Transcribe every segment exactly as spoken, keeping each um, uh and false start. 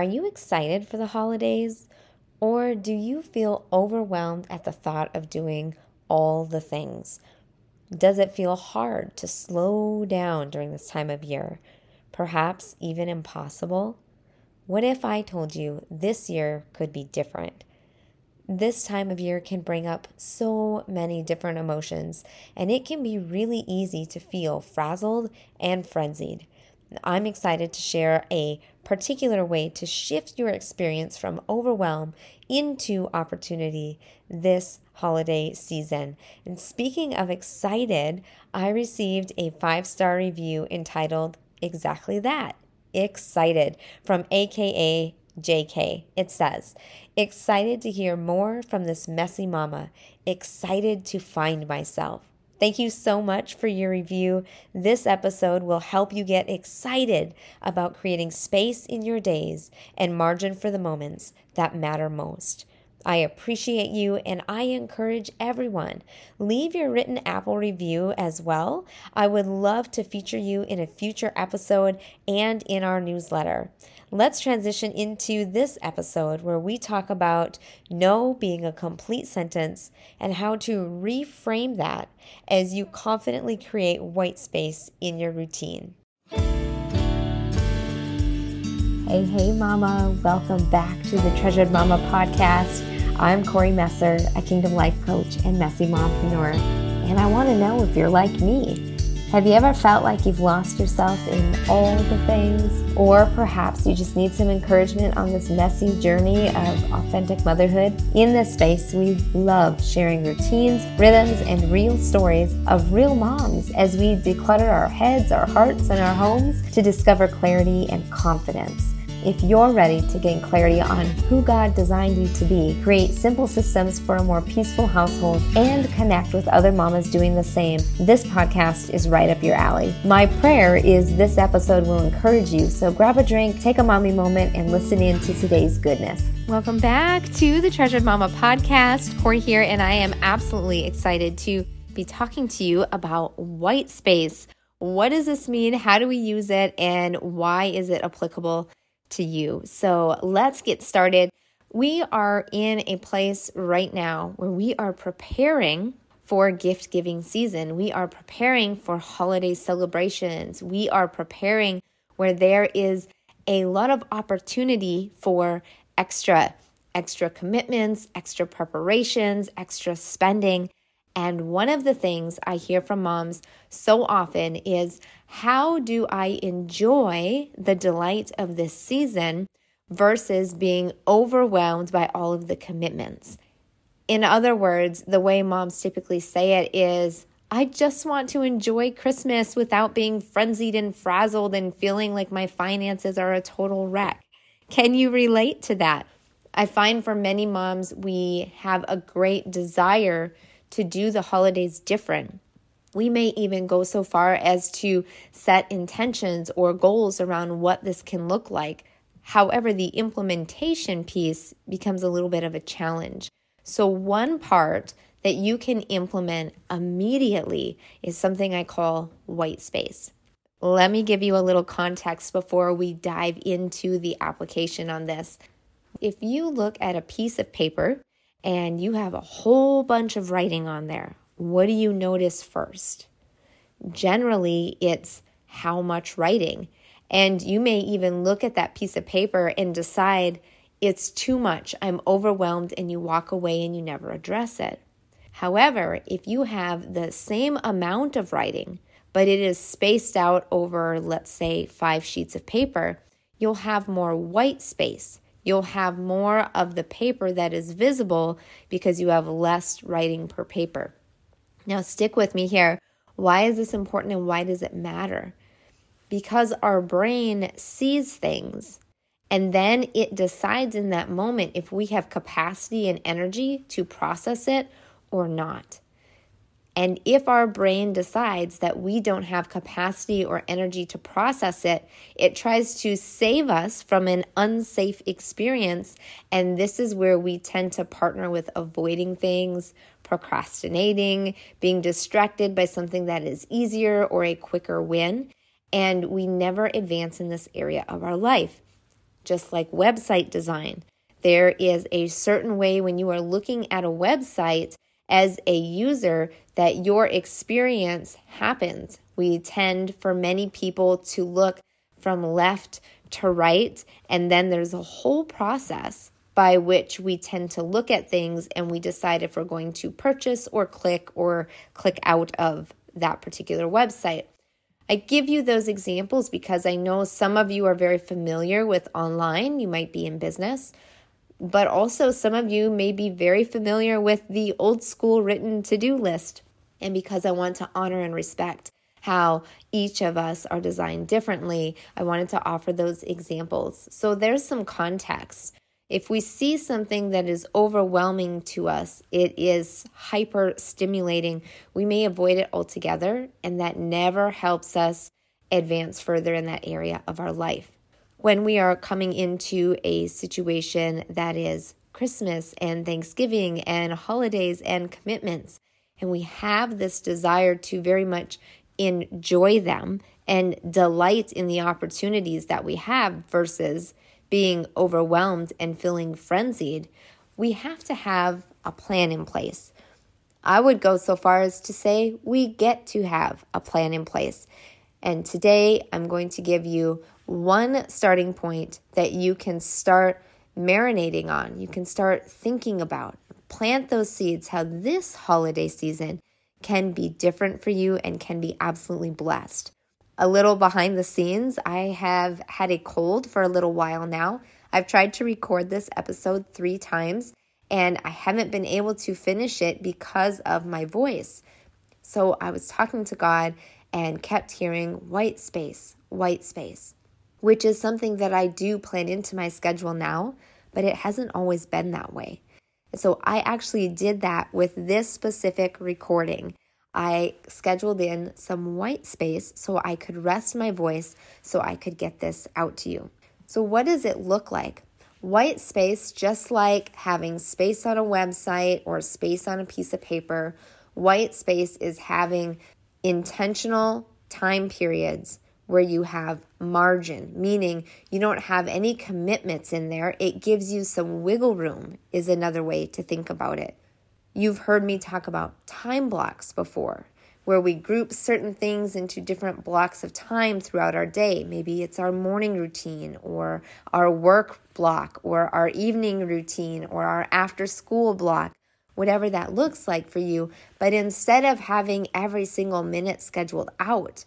Are you excited for the holidays? Or do you feel overwhelmed at the thought of doing all the things? Does it feel hard to slow down during this time of year? Perhaps even impossible? What if I told you this year could be different? This time of year can bring up so many different emotions, and it can be really easy to feel frazzled and frenzied. I'm excited to share a particular way to shift your experience from overwhelm into opportunity this holiday season. And speaking of excited, I received a five-star review entitled exactly that, Excited, from A K A J K. It says, excited to hear more from this messy mama, excited to find myself. Thank you so much for your review. This episode will help you get excited about creating space in your days and margin for the moments that matter most. I appreciate you, and I encourage everyone. Leave your written Apple review as well. I would love to feature you in a future episode and in our newsletter. Let's transition into this episode where we talk about no being a complete sentence and how to reframe that as you confidently create white space in your routine. Hey, hey, mama. Welcome back to the Treasured Mama podcast. I'm Kori Messer, a Kingdom Life Coach and messy mompreneur, and I want to know if you're like me. Have you ever felt like you've lost yourself in all the things? Or perhaps you just need some encouragement on this messy journey of authentic motherhood? In this space, we love sharing routines, rhythms, and real stories of real moms as we declutter our heads, our hearts, and our homes to discover clarity and confidence. If you're ready to gain clarity on who God designed you to be, create simple systems for a more peaceful household, and connect with other mamas doing the same, this podcast is right up your alley. My prayer is this episode will encourage you, so grab a drink, take a mommy moment, and listen in to today's goodness. Welcome back to the Treasured Mama podcast. Kori here, and I am absolutely excited to be talking to you about white space. What does this mean? How do we use it? And why is it applicable to you? So let's get started. We are in a place right now where we are preparing for gift-giving season. We are preparing for holiday celebrations. We are preparing where there is a lot of opportunity for extra, extra commitments, extra preparations, extra spending. And one of the things I hear from moms so often is, how do I enjoy the delight of this season versus being overwhelmed by all of the commitments? In other words, the way moms typically say it is, I just want to enjoy Christmas without being frenzied and frazzled and feeling like my finances are a total wreck. Can you relate to that? I find for many moms, we have a great desire to do the holidays different. We may even go so far as to set intentions or goals around what this can look like. However, the implementation piece becomes a little bit of a challenge. So one part that you can implement immediately is something I call white space. Let me give you a little context before we dive into the application on this. If you look at a piece of paper, and you have a whole bunch of writing on there, what do you notice first? Generally, it's how much writing. And you may even look at that piece of paper and decide it's too much, I'm overwhelmed, and you walk away and you never address it. However, if you have the same amount of writing, but it is spaced out over, let's say, five sheets of paper, you'll have more white space. You'll have more of the paper that is visible because you have less writing per paper. Now stick with me here. Why is this important and why does it matter? Because our brain sees things and then it decides in that moment if we have capacity and energy to process it or not. And if our brain decides that we don't have capacity or energy to process it, it tries to save us from an unsafe experience. And this is where we tend to partner with avoiding things, procrastinating, being distracted by something that is easier or a quicker win. And we never advance in this area of our life. just like website design. There is a certain way when you are looking at a website as a user that your experience happens. We tend for many people to look from left to right, and then there's a whole process by which we tend to look at things and we decide if we're going to purchase or click or click out of that particular website. I give you those examples because I know some of you are very familiar with online. You might be in business, but also some of you may be very familiar with the old school written to-do list. And because I want to honor and respect how each of us are designed differently, I wanted to offer those examples. So there's some context. If we see something that is overwhelming to us, it is hyper-stimulating, we may avoid it altogether, and that never helps us advance further in that area of our life. When we are coming into a situation that is Christmas and Thanksgiving and holidays and commitments, and we have this desire to very much enjoy them and delight in the opportunities that we have versus being overwhelmed and feeling frenzied, we have to have a plan in place. I would go so far as to say we get to have a plan in place. And today I'm going to give you one starting point that you can start marinating on. You can start thinking about, plant those seeds, how this holiday season can be different for you and can be absolutely blessed. A little behind the scenes, I have had a cold for a little while now. I've tried to record this episode three times, and I haven't been able to finish it because of my voice. So I was talking to God and kept hearing white space, white space, which is something that I do plan into my schedule now, but it hasn't always been that way. So I actually did that with this specific recording. I scheduled in some white space so I could rest my voice so I could get this out to you. So what does it look like? White space, just like having space on a website or space on a piece of paper, white space is having intentional time periods where you have margin, meaning you don't have any commitments in there. It gives you some wiggle room is another way to think about it. You've heard me talk about time blocks before, where we group certain things into different blocks of time throughout our day. Maybe it's our morning routine or our work block or our evening routine or our after-school block, whatever that looks like for you. But instead of having every single minute scheduled out,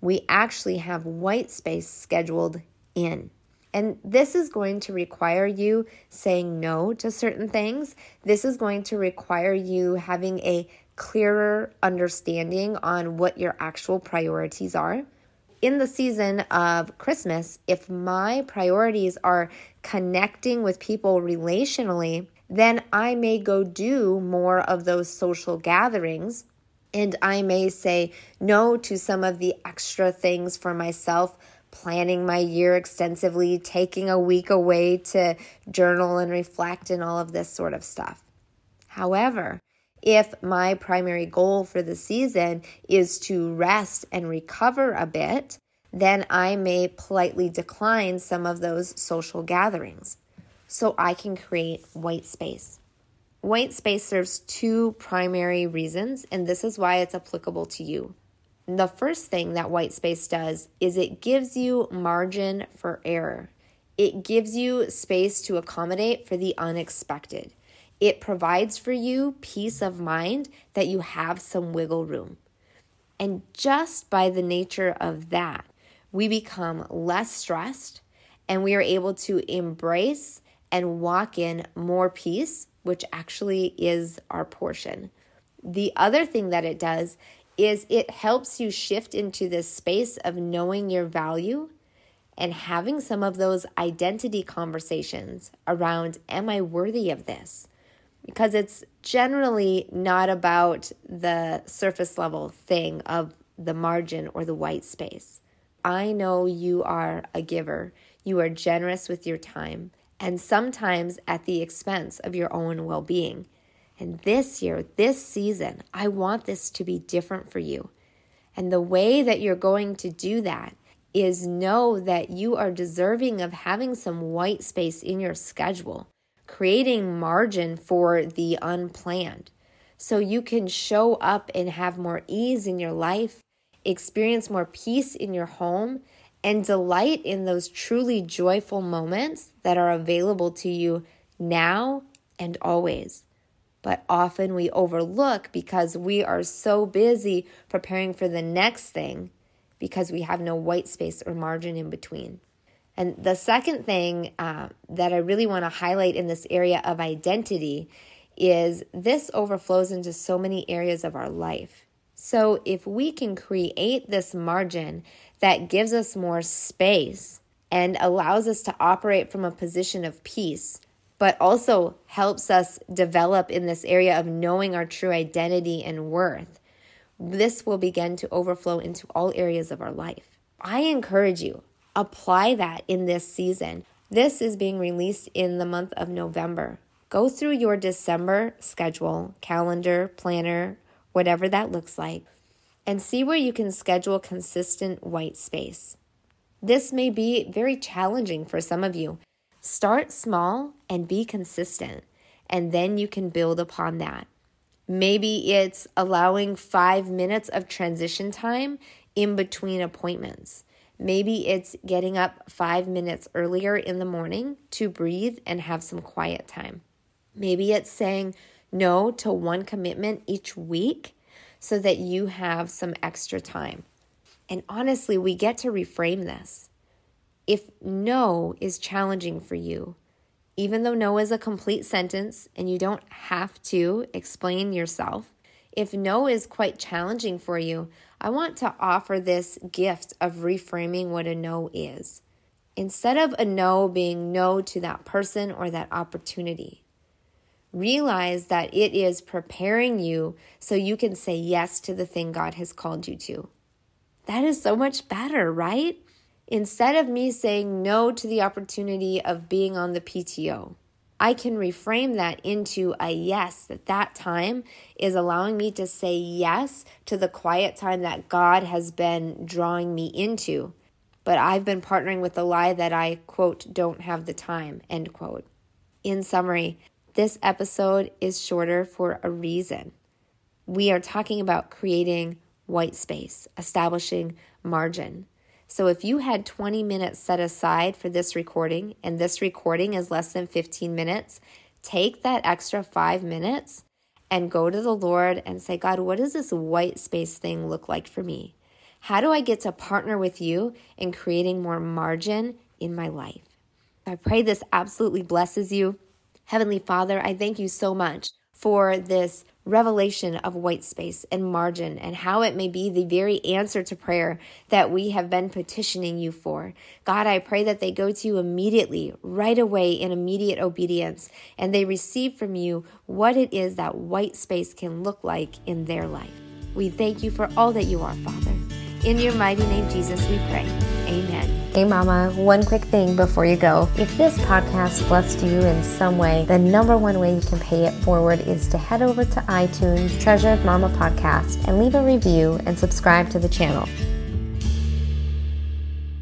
we actually have white space scheduled in. And this is going to require you saying no to certain things. This is going to require you having a clearer understanding on what your actual priorities are. In the season of Christmas, if my priorities are connecting with people relationally, then I may go do more of those social gatherings, and I may say no to some of the extra things for myself, planning my year extensively, taking a week away to journal and reflect and all of this sort of stuff. However, if my primary goal for the season is to rest and recover a bit, then I may politely decline some of those social gatherings so I can create white space. White space serves two primary reasons, and this is why it's applicable to you. The first thing that white space does is it gives you margin for error. It gives you space to accommodate for the unexpected. It provides for you peace of mind that you have some wiggle room. And just by the nature of that, we become less stressed and we are able to embrace and walk in more peace, which actually is our portion. The other thing that it does is it helps you shift into this space of knowing your value and having some of those identity conversations around, am I worthy of this? Because it's generally not about the surface level thing of the margin or the white space. I know you are a giver. You are generous with your time and sometimes at the expense of your own well-being. And this year, this season, I want this to be different for you. And the way that you're going to do that is know that you are deserving of having some white space in your schedule, creating margin for the unplanned, so you can show up and have more ease in your life, experience more peace in your home, and delight in those truly joyful moments that are available to you now and always. But often we overlook because we are so busy preparing for the next thing because we have no white space or margin in between. And the second thing uh, that I really want to highlight in this area of identity is this overflows into so many areas of our life. So if we can create this margin that gives us more space and allows us to operate from a position of peace, but also helps us develop in this area of knowing our true identity and worth, this will begin to overflow into all areas of our life. I encourage you, apply that in this season. This is being released in the month of November. Go through your December schedule, calendar, planner, whatever that looks like, and see where you can schedule consistent white space. This may be very challenging for some of you. Start small and be consistent, and then you can build upon that. Maybe it's allowing five minutes of transition time in between appointments. Maybe it's getting up five minutes earlier in the morning to breathe and have some quiet time. Maybe it's saying no to one commitment each week so that you have some extra time. And honestly, we get to reframe this. If no is challenging for you, even though no is a complete sentence and you don't have to explain yourself, if no is quite challenging for you, I want to offer this gift of reframing what a no is. Instead of a no being no to that person or that opportunity, realize that it is preparing you so you can say yes to the thing God has called you to. That is so much better, right? Instead of me saying no to the opportunity of being on the P T O, I can reframe that into a yes, that that time is allowing me to say yes to the quiet time that God has been drawing me into. But I've been partnering with the lie that I, quote, don't have the time, end quote. In summary, this episode is shorter for a reason. We are talking about creating white space, establishing margin. So if you had twenty minutes set aside for this recording, and this recording is less than fifteen minutes, take that extra five minutes and go to the Lord and say, God, what does this white space thing look like for me? How do I get to partner with you in creating more margin in my life? I pray this absolutely blesses you. Heavenly Father, I thank you so much for this revelation of white space and margin and how it may be the very answer to prayer that we have been petitioning you for. God, I pray that they go to you immediately, right away in immediate obedience, and they receive from you what it is that white space can look like in their life. We thank you for all that you are, Father. In your mighty name, Jesus, we pray. Amen. Hey, Mama, one quick thing before you go. If this podcast blessed you in some way, the number one way you can pay it forward is to head over to iTunes, Treasured Mama Podcast, and leave a review and subscribe to the channel.